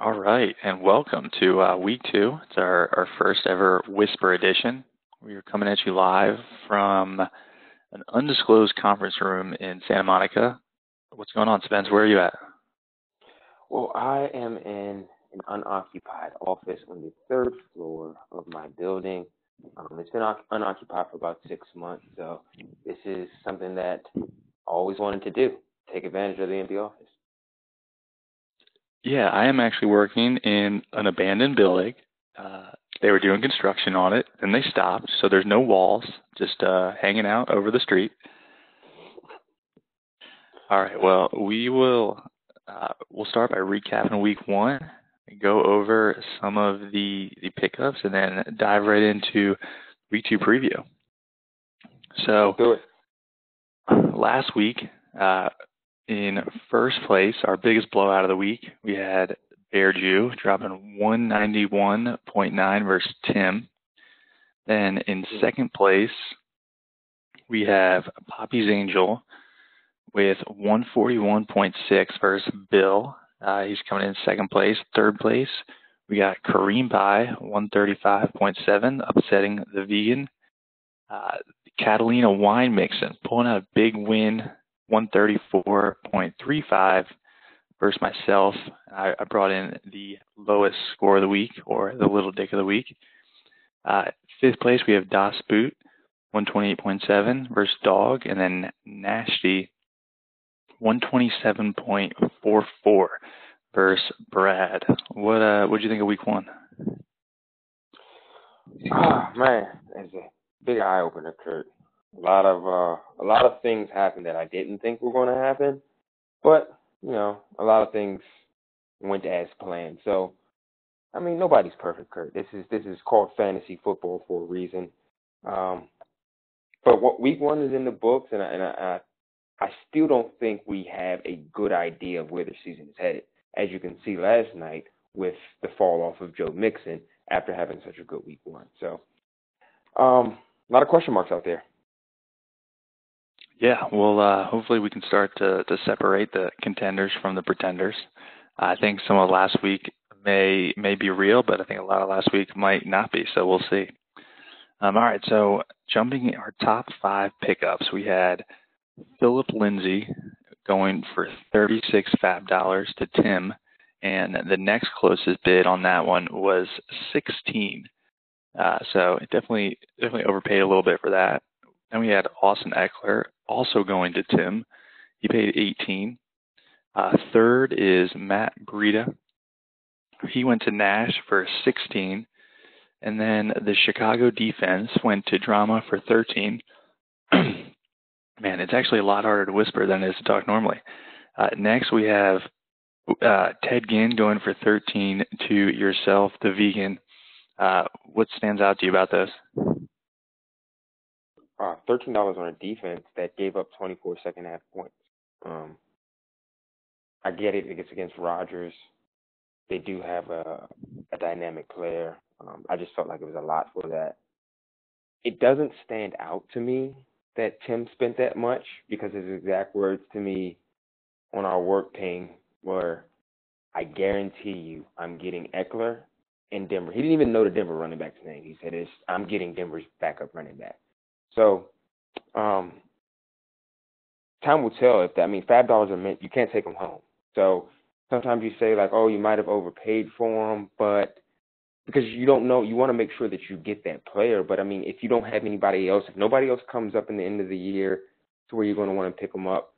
All right, and welcome to week two. It's our first ever Whisper edition. We are coming at you live from an undisclosed conference room in Santa Monica. What's going on, Spence? Where are you at? Well, I am in an unoccupied office on the third floor of my building. It's been unoccupied for about 6 months, so this is something that I always wanted to do, take advantage of the empty office. Yeah, I am actually working in an abandoned building. They were doing construction on it, and they stopped, so there's no walls, just hanging out over the street. All right, well, we will we'll start by recapping week one, go over some of the pickups, and then dive right into week two preview. So last week, in first place, our biggest blowout of the week, we had Bear Jew dropping 191.9 versus Tim. Then in second place, we have Poppy's Angel with 141.6 versus Bill. He's coming in second place. Third place, we got Kareem Pye, 135.7, upsetting the vegan. Catalina Wine Mixon pulling out a big win, 134.35 versus myself. I brought in the lowest score of the week, or the little dick of the week. Fifth place, we have Das Boot, 128.7 versus Dog, and then Nasty, 127.44 versus Brad. What did you think of week one? Oh, man, it's a big eye opener, Kurt. A lot of things happened that I didn't think were going to happen, but you know, a lot of things went as planned. So, I mean, nobody's perfect, Kurt. This is called fantasy football for a reason. But what week one is in the books, and I still don't think we have a good idea of where the season is headed. As you can see last night with the fall off of Joe Mixon after having such a good week one. So, a lot of question marks out there. Yeah, well, hopefully we can start to separate the contenders from the pretenders. I think some of last week may be real, but I think a lot of last week might not be, so we'll see. All right, so jumping in our top five pickups, we had Philip Lindsay going for $36 to Tim, and the next closest bid on that one was 16. So it definitely overpaid a little bit for that. Then we had Austin Eckler also going to Tim. He paid 18. Third is Matt Breida. He went to Nash for 16. And then the Chicago defense went to Drama for 13. Man, it's actually a lot harder to whisper than it is to talk normally. Next, we have Ted Ginn going for 13 to yourself, the vegan. What stands out to you about those? $13 on a defense that gave up 24 second-half points. I get it. It's against Rodgers. They do have a dynamic player. I just felt like it was a lot for that. It doesn't stand out to me that Tim spent that much, because his exact words to me on our work ping were, "I guarantee you I'm getting Eckler in Denver." He didn't even know the Denver running back's name. He said, "I'm getting Denver's backup running back." So, time will tell if that. I mean, $5 a minute, you can't take them home. So sometimes you say like, "Oh, you might have overpaid for them," but because you don't know, you want to make sure that you get that player. But I mean, if you don't have anybody else, if nobody else comes up in the end of the year to where you're going to want to pick them up,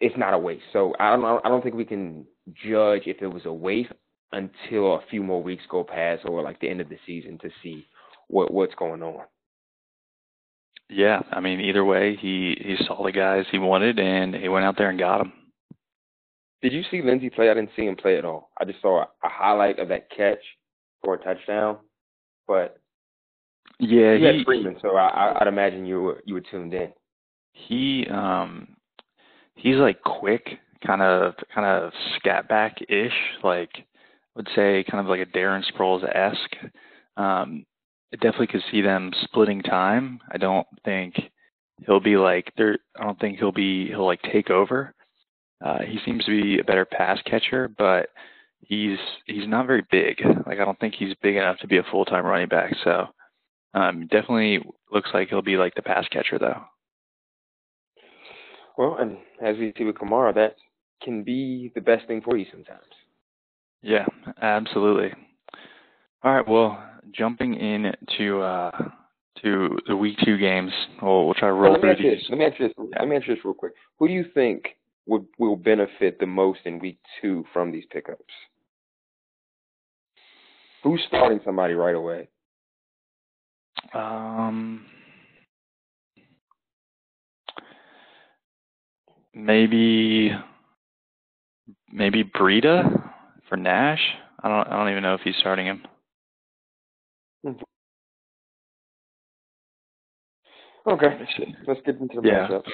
it's not a waste. So I don't think we can judge if it was a waste until a few more weeks go past, or like the end of the season, to see what's going on. Yeah, I mean, either way, he saw the guys he wanted, and he went out there and got them. Did you see Lindsay play? I didn't see him play at all. I just saw a highlight of that catch for a touchdown. But yeah, he had Freeman, so I'd imagine you were tuned in. He's like quick, kind of scat back ish, like I would say, kind of like a Darren Sproles-esque. I definitely could see them splitting time. I don't think he'll be like there. I don't think he'll like take over. He seems to be a better pass catcher, but he's not very big. Like, I don't think he's big enough to be a full-time running back. So definitely looks like he'll be like the pass catcher, though. Well, and as we see with Kamara, that can be the best thing for you sometimes. Yeah, absolutely. All right, well, jumping in to the Week 2 games, we'll try to roll through these. Let me answer this real quick. Who do you think will benefit the most in Week 2 from these pickups? Who's starting somebody right away? Maybe Breida for Nash. I don't even know if he's starting him. Okay, let's get into the matchup. Yeah,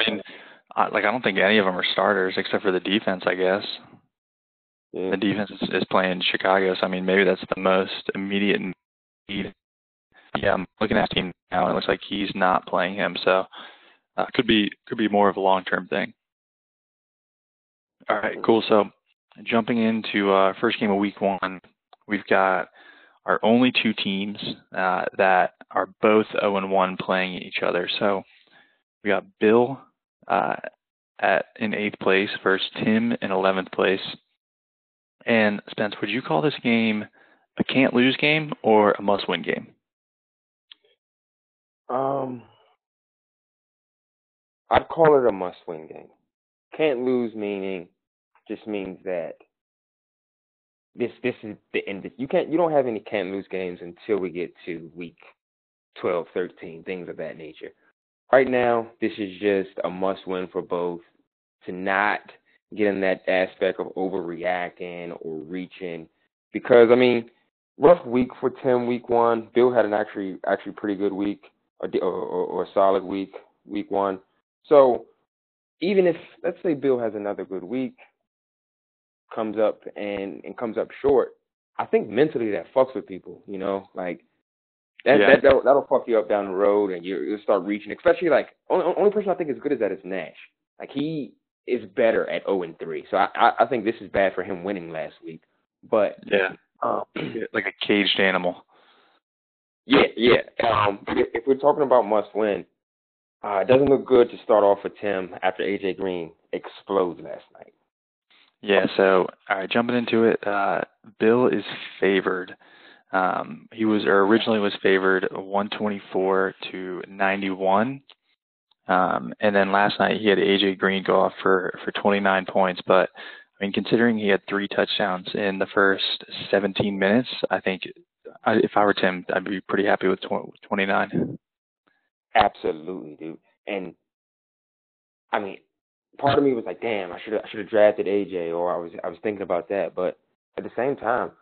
I mean, I don't think any of them are starters except for the defense, I guess. Yeah. The defense is playing Chicago, so I mean, maybe that's the most immediate need. Yeah, I'm looking at him now, and it looks like he's not playing him, so could be more of a long-term thing. All right, cool. So jumping into first game of Week 1, we've got our only two teams that are both 0-1 playing each other. So we got Bill in 8th place versus Tim in 11th place. And Spence, would you call this game a can't-lose game or a must-win game? I'd call it a must-win game. Can't lose meaning just means that this is the end. You don't have any can't lose games until we get to week 12, 13, things of that nature. Right now, this is just a must win for both to not get in that aspect of overreacting or reaching, because I mean, rough week for Tim week 1. Bill had an actually pretty good week or solid week 1. So even if, let's say, Bill has another good week, comes up and comes up short, I think mentally that fucks with people, you know? Like, that'll fuck you up down the road, and you'll start reaching. Especially, like, only person I think is good as that is Nash. Like, he is better at 0-3. So I think this is bad for him winning last week. But like a caged animal. Yeah. If we're talking about must-win, it doesn't look good to start off with Tim after AJ Green explodes last night. Yeah, so, all right, jumping into it, Bill is favored. He was originally favored 124 to 91. And then last night he had AJ Green go off for 29 points. But, I mean, considering he had 3 touchdowns in the first 17 minutes, I think if I were Tim, I'd be pretty happy with 29. Absolutely, dude. And I mean, part of me was like, "Damn, I should have drafted AJ," or I was thinking about that. But at the same time,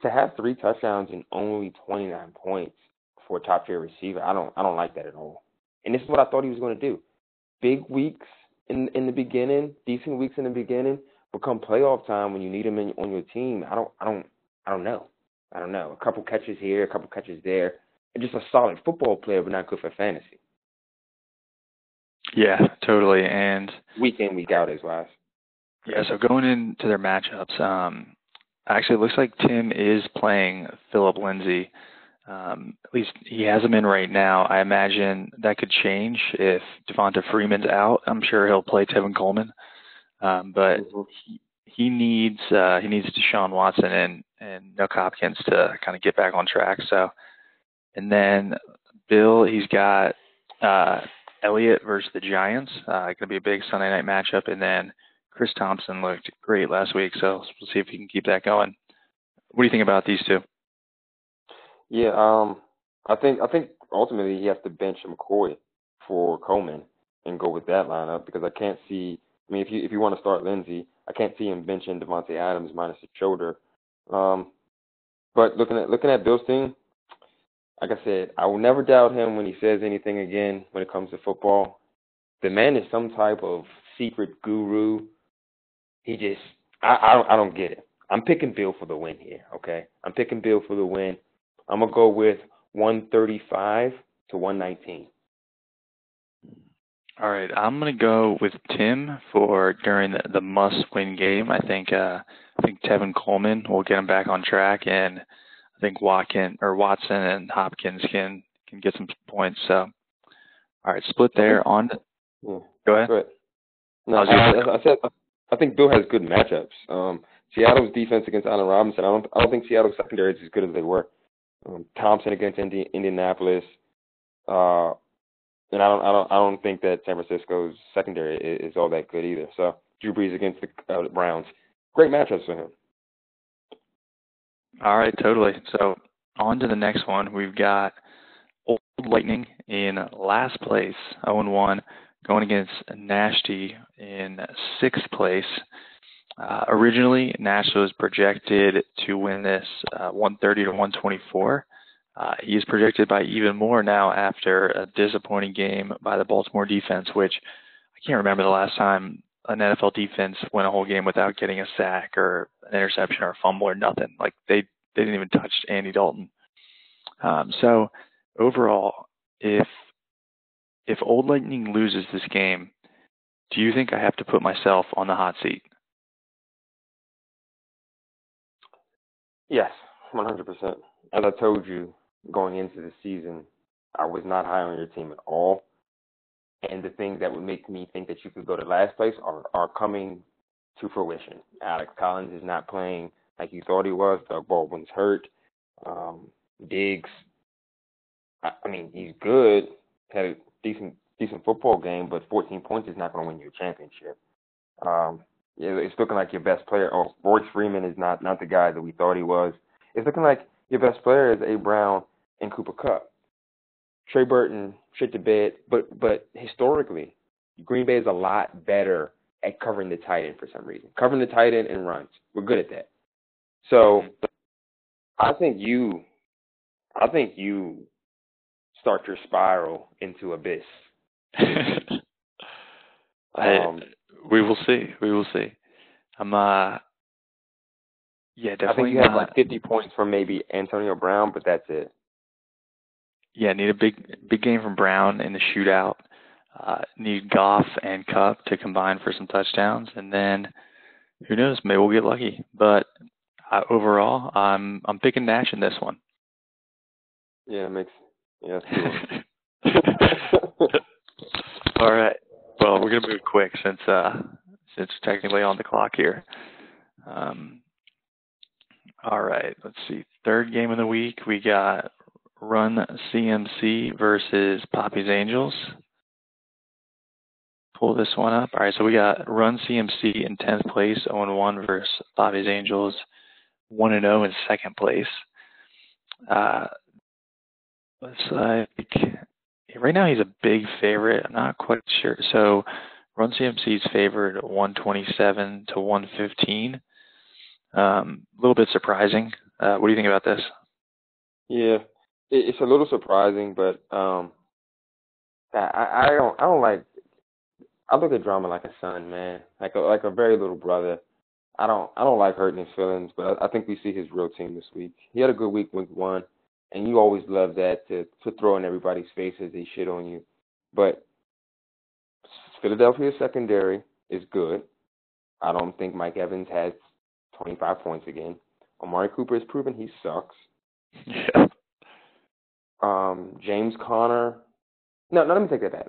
to have 3 touchdowns and only 29 points for a top tier receiver, I don't like that at all. And this is what I thought he was going to do: big weeks in the beginning, decent weeks in the beginning, become playoff time when you need him on your team. I don't know. A couple catches here, a couple catches there. Just a solid football player, but not good for fantasy. Yeah, totally. And week in, week out is wise. Yeah, so going into their matchups, actually it looks like Tim is playing Philip Lindsay. At least he has him in right now. I imagine that could change if Devonta Freeman's out. I'm sure he'll play Tevin Coleman. But he needs Deshaun Watson and Mel Hopkins to kind of get back on track. So. And then Bill, he's got Elliott versus the Giants. It's going to be a big Sunday night matchup. And then Chris Thompson looked great last week, so we'll see if he can keep that going. What do you think about these two? Yeah, I think ultimately he has to bench McCoy for Coleman and go with that lineup, because I can't see. I mean, if you want to start Lindsay, I can't see him benching Devontae Adams minus the shoulder. But looking at Bill's team, like I said, I will never doubt him when he says anything again when it comes to football. The man is some type of secret guru. He just, I don't get it. I'm picking Bill for the win here, okay? I'm going to go with 135 to 119. All right, I'm going to go with Tim for during the must-win game. I think I think Tevin Coleman will get him back on track, and I think Watson and Hopkins can get some points. So, all right, split there on. Yeah. Go ahead. Right. No, I think Bill has good matchups. Seattle's defense against Allen Robinson. I don't think Seattle's secondary is as good as they were. Thompson against Indianapolis, and I don't think that San Francisco's secondary is all that good either. So Drew Brees against the Browns, great matchups for him. All right, totally. So on to the next one. We've got Old Lightning in last place, 0-1, going against Nashty in sixth place. Originally, Nashville was projected to win this 130-124. He is projected by even more now after a disappointing game by the Baltimore defense, which I can't remember the last time an NFL defense went a whole game without getting a sack or an interception or a fumble or nothing. Like they didn't even touch Andy Dalton. So overall, if Old Lightning loses this game, do you think I have to put myself on the hot seat? Yes, 100%. As I told you going into the season, I was not high on your team at all. And the things that would make me think that you could go to last place are coming to fruition. Alex Collins is not playing like you thought he was. Doug Baldwin's hurt. Diggs, I mean, he's good. Had a decent football game, but 14 points is not going to win you a championship. It's looking like your best player. Oh, Royce Freeman is not the guy that we thought he was. It's looking like your best player is A. Brown and Cooper Cup. Trey Burton shit the bed, but historically, Green Bay is a lot better at covering the tight end for some reason. Covering the tight end and runs, we're good at that. So, I think you start your spiral into abyss. We will see. We will see. Yeah, definitely. I think you have like 50 points from maybe Antonio Brown, but that's it. Yeah, need a big game from Brown in the shootout. Need Goff and Cup to combine for some touchdowns, and then who knows? Maybe we'll get lucky. But overall, I'm picking Nash in this one. Yeah, that's cool. All right. Well, we're gonna move quick since technically on the clock here. All right, let's see. Third game of the week, we got Run CMC versus Poppy's Angels. Pull this one up. All right, so we got Run CMC in 10th place, 0-1 versus Poppy's Angels, 1-0 in second place. Looks like right now he's a big favorite. I'm not quite sure. So Run CMC's favored 127-115. A little bit surprising. What do you think about this? Yeah, it's a little surprising, but I don't like. I look at drama like a son, man, like a very little brother. I don't like hurting his feelings, but I think we see his real team this week. He had a good week 1. And you always love that to throw in everybody's faces, they shit on you. But Philadelphia's secondary is good. I don't think Mike Evans has 25 points again. Amari Cooper has proven he sucks. Yeah. James Conner. No, let me take that back.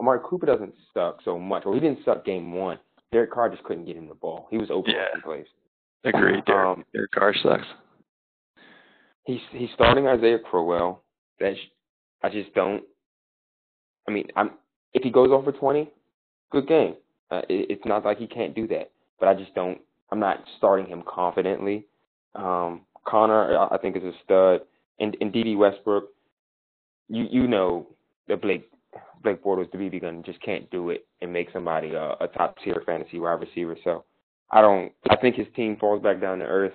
Amari Cooper doesn't suck so much. Well, he didn't suck game 1. Derek Carr just couldn't get him the ball. He was open in place. Agreed. Derek Carr sucks. He's starting Isaiah Crowell. I just don't. I mean, if he goes over 20, good game. It's not like he can't do that, but I just don't. I'm not starting him confidently. Connor, I think, is a stud, and D.D. Westbrook. You know that Blake Bortles, the BB gun, just can't do it and make somebody a top tier fantasy wide receiver. So I don't. I think his team falls back down to earth.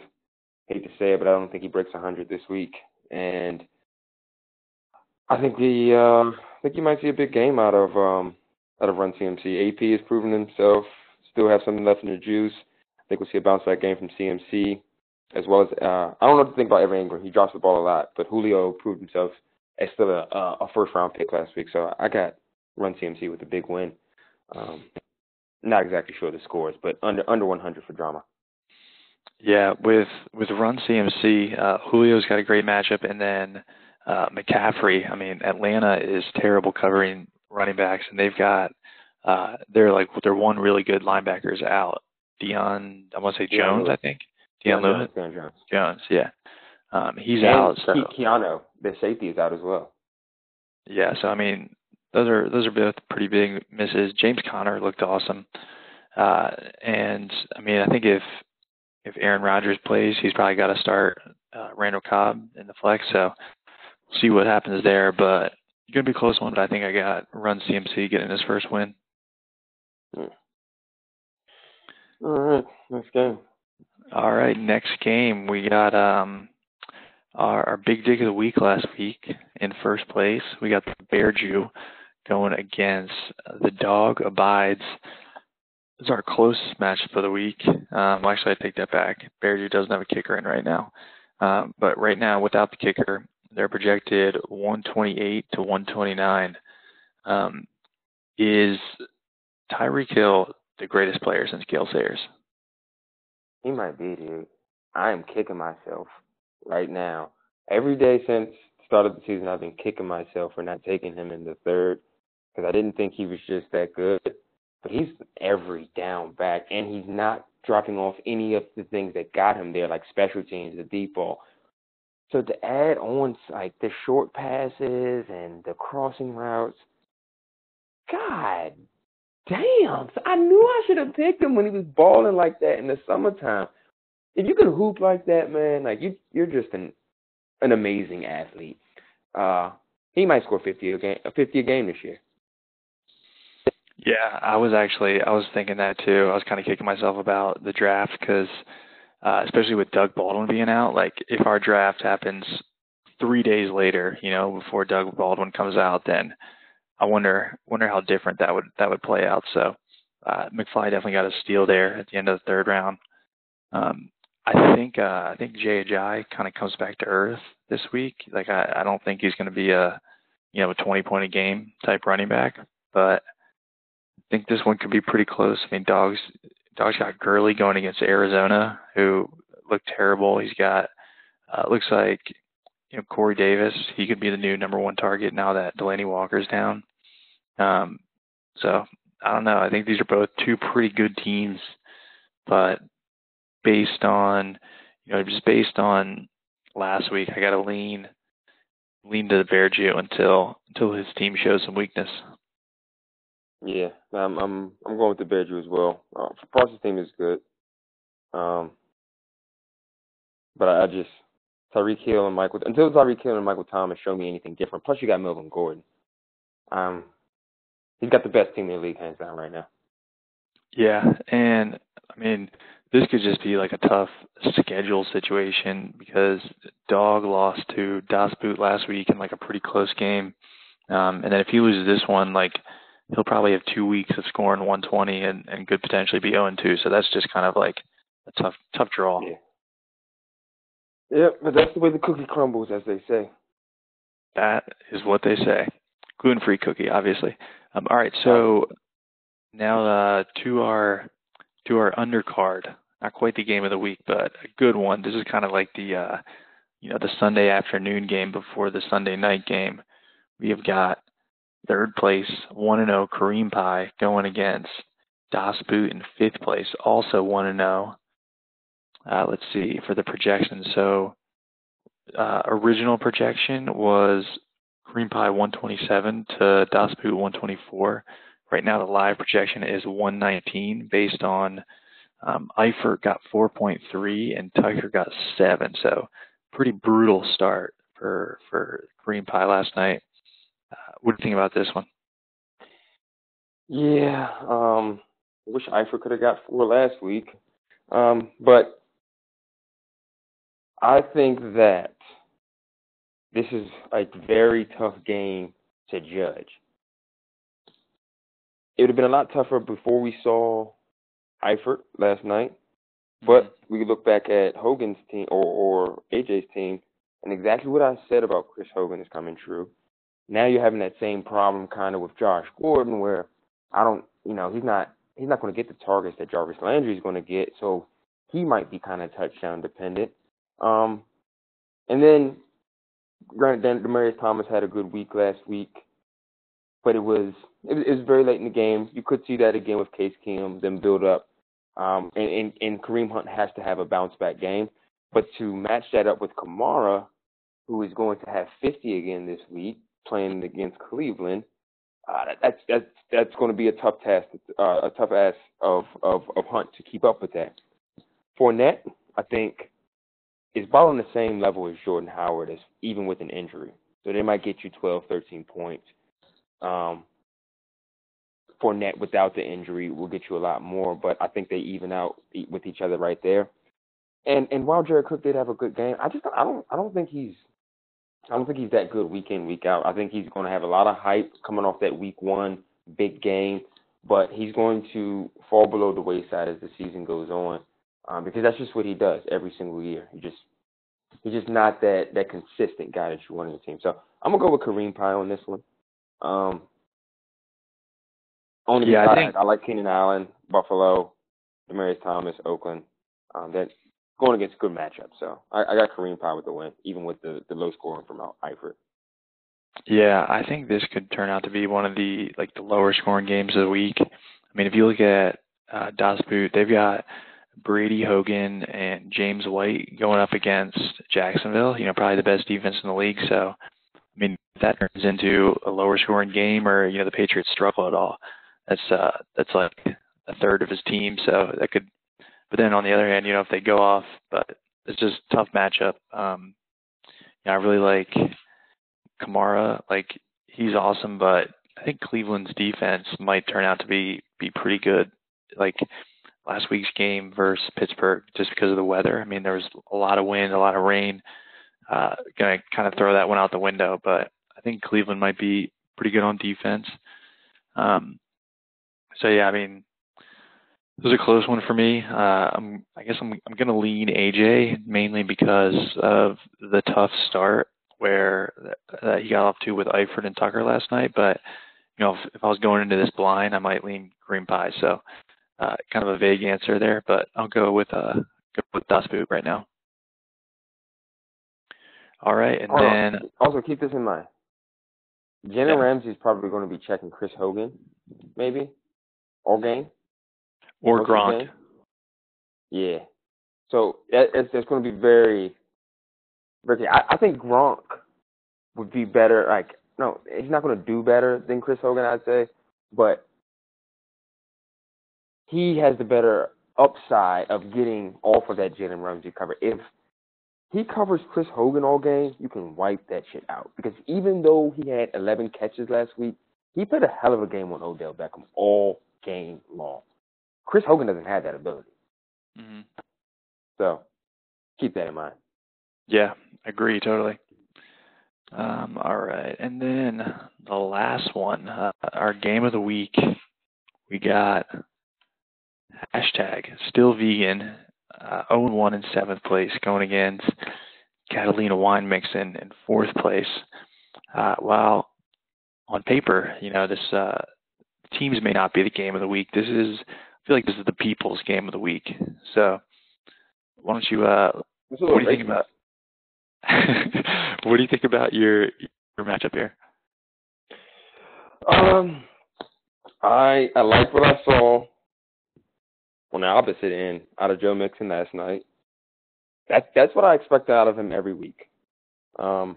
Hate to say it, but I don't think he breaks 100 this week, and I think you might see a big game out of Run CMC. AP has proven himself, still have something left in the juice. I think we'll see a bounce back game from CMC, as well as I don't know what to think about Evan Ingram. He drops the ball a lot, but Julio proved himself as still a first round pick last week. So I got Run CMC with a big win. Not exactly sure the scores, but under 100 for drama. Yeah, with Run CMC, Julio's got a great matchup, and then McCaffrey. I mean, Atlanta is terrible covering running backs, and they've got their one really good linebacker's out. Dion Lewis. Yeah, he's and out. So Keanu, the safety, is out as well. Yeah, so I mean, those are both pretty big misses. James Conner looked awesome, and I mean, I think if Aaron Rodgers plays, he's probably got to start Randall Cobb in the flex. So we'll see what happens there. But it's going to be a close one, but I think I got Run CMC getting his first win. Yeah. All right, next game. All right, next game. We got our big dig of the week last week in first place. We got the Bear Jew going against the Dog Abides. It's our closest matchup of the week. Actually, I take that back. Bear Jew doesn't have a kicker in right now. But right now, without the kicker, they're projected 128 to 129. Is Tyreek Hill the greatest player since Gale Sayers? He might be, dude. I am kicking myself right now. Every day since the start of the season, I've been kicking myself for not taking him in the third because I didn't think he was just that good. But he's every down back, and he's not dropping off any of the things that got him there, like special teams, the deep ball. So to add on, like, the short passes and the crossing routes, God damn. I knew I should have picked him when he was balling like that in the summertime. If you can hoop like that, man, like, you're just an amazing athlete. He might score 50 a game this year. Yeah, I was thinking that too. I was kind of kicking myself about the draft because, especially with Doug Baldwin being out, like if our draft happens 3 days later, you know, before Doug Baldwin comes out, then I wonder how different that would play out. So McFly definitely got a steal there at the end of the third round. I think Jay Ajayi kind of comes back to earth this week. Like I don't think he's going to be a 20-point a game type running back, but I think this one could be pretty close. I mean, Dogs got Gurley going against Arizona, who looked terrible. He's got looks like, you know, Corey Davis. He could be the new #1 target now that Delaney Walker's down. So I don't know. I think these are both two pretty good teams, but based on last week, I got to lean to the Bear Jew until his team shows some weakness. Yeah, I'm going with the Bear Jew as well. Parker's team is good, but I just Tyreek Hill and Michael Thomas show me anything different. Plus, you got Melvin Gordon. He's got the best team in the league hands down right now. Yeah, and I mean this could just be like a tough schedule situation because Dog lost to Das Boot last week in like a pretty close game, and then if he loses this one, like, he'll probably have 2 weeks of scoring 120 and could potentially be 0-2. So that's just kind of like a tough draw. Yeah. Yep, but that's the way the cookie crumbles, as they say. That is what they say. Gluten-free cookie, obviously. All right, so now to our undercard. Not quite the game of the week, but a good one. This is kind of like the Sunday afternoon game before the Sunday night game. We have got third place, 1-0, Kareem Pye going against Das Boot in fifth place, also 1-0. Let's see for the projection. So original projection was Kareem Pye 127 to Das Boot 124. Right now the live projection is 119 based on Eifert got 4.3 and Tucker got 7. So pretty brutal start for Kareem Pye last night. What do you think about this one? Yeah, I wish Eifert could have got 4 last week. But I think that this is a very tough game to judge. It would have been a lot tougher before we saw Eifert last night, but we look back at Hogan's team or AJ's team, and exactly what I said about Chris Hogan is coming true. Now you're having that same problem kind of with Josh Gordon, where he's not going to get the targets that Jarvis Landry is going to get. So he might be kind of touchdown dependent. And then, granted, Demaryius Thomas had a good week last week, but it was very late in the game. You could see that again with Case Keenum, them build up. And Kareem Hunt has to have a bounce-back game. But to match that up with Kamara, who is going to have 50 again this week, playing against Cleveland, that's going to be a tough task, a tough ask of Hunt to keep up with that. Fournette, I think, is about on the same level as Jordan Howard, as even with an injury. So they might get you 12, 13 points. Fournette without the injury will get you a lot more, but I think they even out with each other right there. And while Jared Cook did have a good game, I don't think he's that good week in, week out. I think he's going to have a lot of hype coming off that week one big game, but he's going to fall below the wayside as the season goes on, because that's just what he does every single year. He's just not that consistent guy that you want on your team. So I'm gonna go with Kareem Pye on this one. Only yeah, I like Keenan Allen, Buffalo, Demaryius Thomas, Oakland. That going against a good matchup. So I got Kareem Pye with the win, even with the low scoring from Eifert. Yeah, I think this could turn out to be one of the lower scoring games of the week. I mean, if you look at Das Boot, they've got Brady, Hogan, and James White going up against Jacksonville. You know, probably the best defense in the league. So, I mean, if that turns into a lower scoring game, or you know, the Patriots struggle at all, that's like a third of his team. So that could. But then on the other hand, you know, if they go off, but it's just a tough matchup. I really like Kamara. Like, he's awesome, but I think Cleveland's defense might turn out to be pretty good. Like last week's game versus Pittsburgh, just because of the weather. I mean, there was a lot of wind, a lot of rain. Going to kind of throw that one out the window, but I think Cleveland might be pretty good on defense. So, yeah, I mean, this is a close one for me. I guess I'm going to lean AJ, mainly because of the tough start where he got off to with Eifert and Tucker last night. But, you know, if I was going into this blind, I might lean Kareem Pye. So kind of a vague answer there, but I'll go with Das Boot right now. All right. And then also keep this in mind. Jalen Ramsey's probably going to be checking Chris Hogan, maybe, all game. Or Gronk. Yeah. So it's going to be very, very. I think Gronk would be better. Like, no, he's not going to do better than Chris Hogan, I'd say. But he has the better upside of getting off of that Jalen Ramsey cover. If he covers Chris Hogan all game, you can wipe that shit out. Because even though he had 11 catches last week, he played a hell of a game on Odell Beckham all game long. Chris Hogan doesn't have that ability. Mm-hmm. So keep that in mind. Yeah, agree totally. All right. And then the last one, our game of the week, we got #StillVegan, 0-1 in 7th place, going against Catalina Wine Mixon in 4th place. While on paper, you know, this teams may not be the game of the week. I feel like this is the people's game of the week. So why don't you what do you think about your matchup here? I like what I saw on the opposite end out of Joe Mixon last night. That's what I expect out of him every week. Oh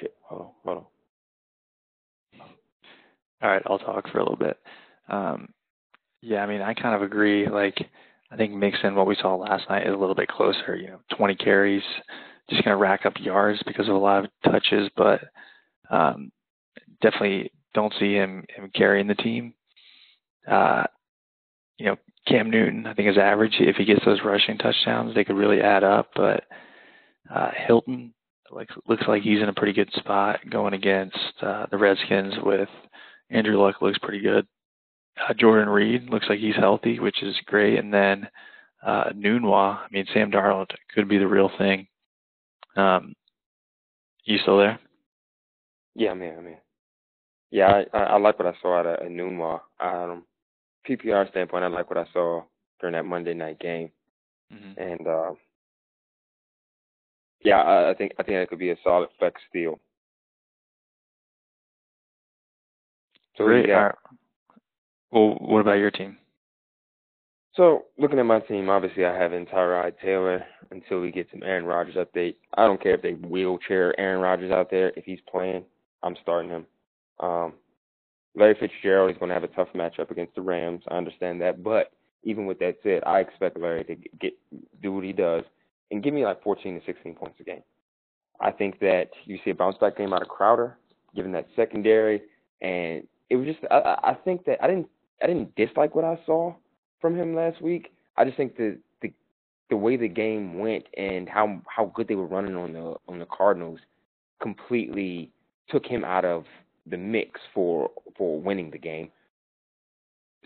shit, hold on. All right, I'll talk for a little bit. Yeah, I mean, I kind of agree. Like, I think Mixon, what we saw last night, is a little bit closer. You know, 20 carries, just going to rack up yards because of a lot of touches, but definitely don't see him carrying the team. You know, Cam Newton, I think, is average. If he gets those rushing touchdowns, they could really add up. But Hilton looks like he's in a pretty good spot going against the Redskins with Andrew Luck looks pretty good. Jordan Reed looks like he's healthy, which is great. And then Nunwa, I mean, Sam Darnold could be the real thing. You still there? Yeah, I'm here. Yeah, I like what I saw out of Nunwa. PPR standpoint, I like what I saw during that Monday night game. Mm-hmm. And I think that could be a solid flex steal. So great. All right. Well, what about your team? So, looking at my team, obviously I have in Tyrod Taylor until we get some Aaron Rodgers update. I don't care if they wheelchair Aaron Rodgers out there. If he's playing, I'm starting him. Larry Fitzgerald is going to have a tough matchup against the Rams. I understand that. But even with that said, I expect Larry to do what he does and give me like 14 to 16 points a game. I think that you see a bounce-back game out of Crowder, given that secondary. And it was just – I think that I didn't dislike what I saw from him last week. I just think the way the game went and how good they were running on the Cardinals completely took him out of the mix for winning the game.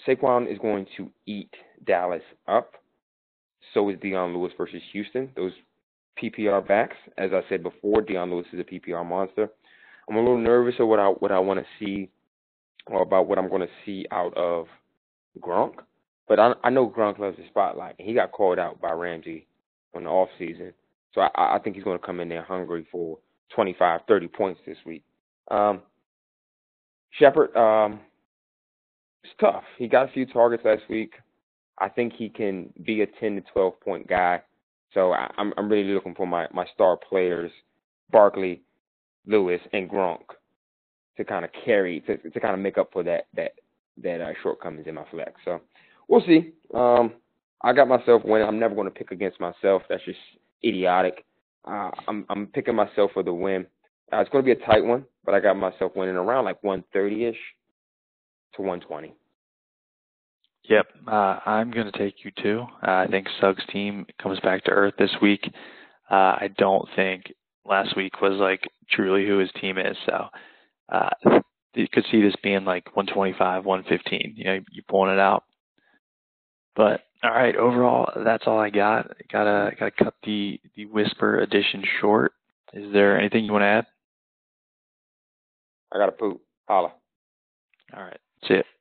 Saquon is going to eat Dallas up. So is Dion Lewis versus Houston. Those PPR backs, as I said before, Dion Lewis is a PPR monster. I'm a little nervous of what I want to see, or about what I'm going to see out of Gronk. But I know Gronk loves the spotlight, and he got called out by Ramsey on the offseason. So I think he's going to come in there hungry for 25, 30 points this week. Shepard, it's tough. He got a few targets last week. I think he can be a 10 to 12-point guy. So I'm really looking for my star players, Barkley, Lewis, and Gronk, to kind of carry, to kind of make up for that shortcomings in my flex. So we'll see. I got myself winning. I'm never going to pick against myself. That's just idiotic. I'm picking myself for the win. It's going to be a tight one, but I got myself winning around like 130-ish to 120. Yep, I'm going to take you too. I think Suggs' team comes back to earth this week. I don't think last week was like truly who his team is. So you could see this being like 125, 115. You know, you pulling it out. But, all right, overall, that's all I got. Got to cut the Whisper edition short. Is there anything you want to add? I got to poop. Holla. All right. See ya.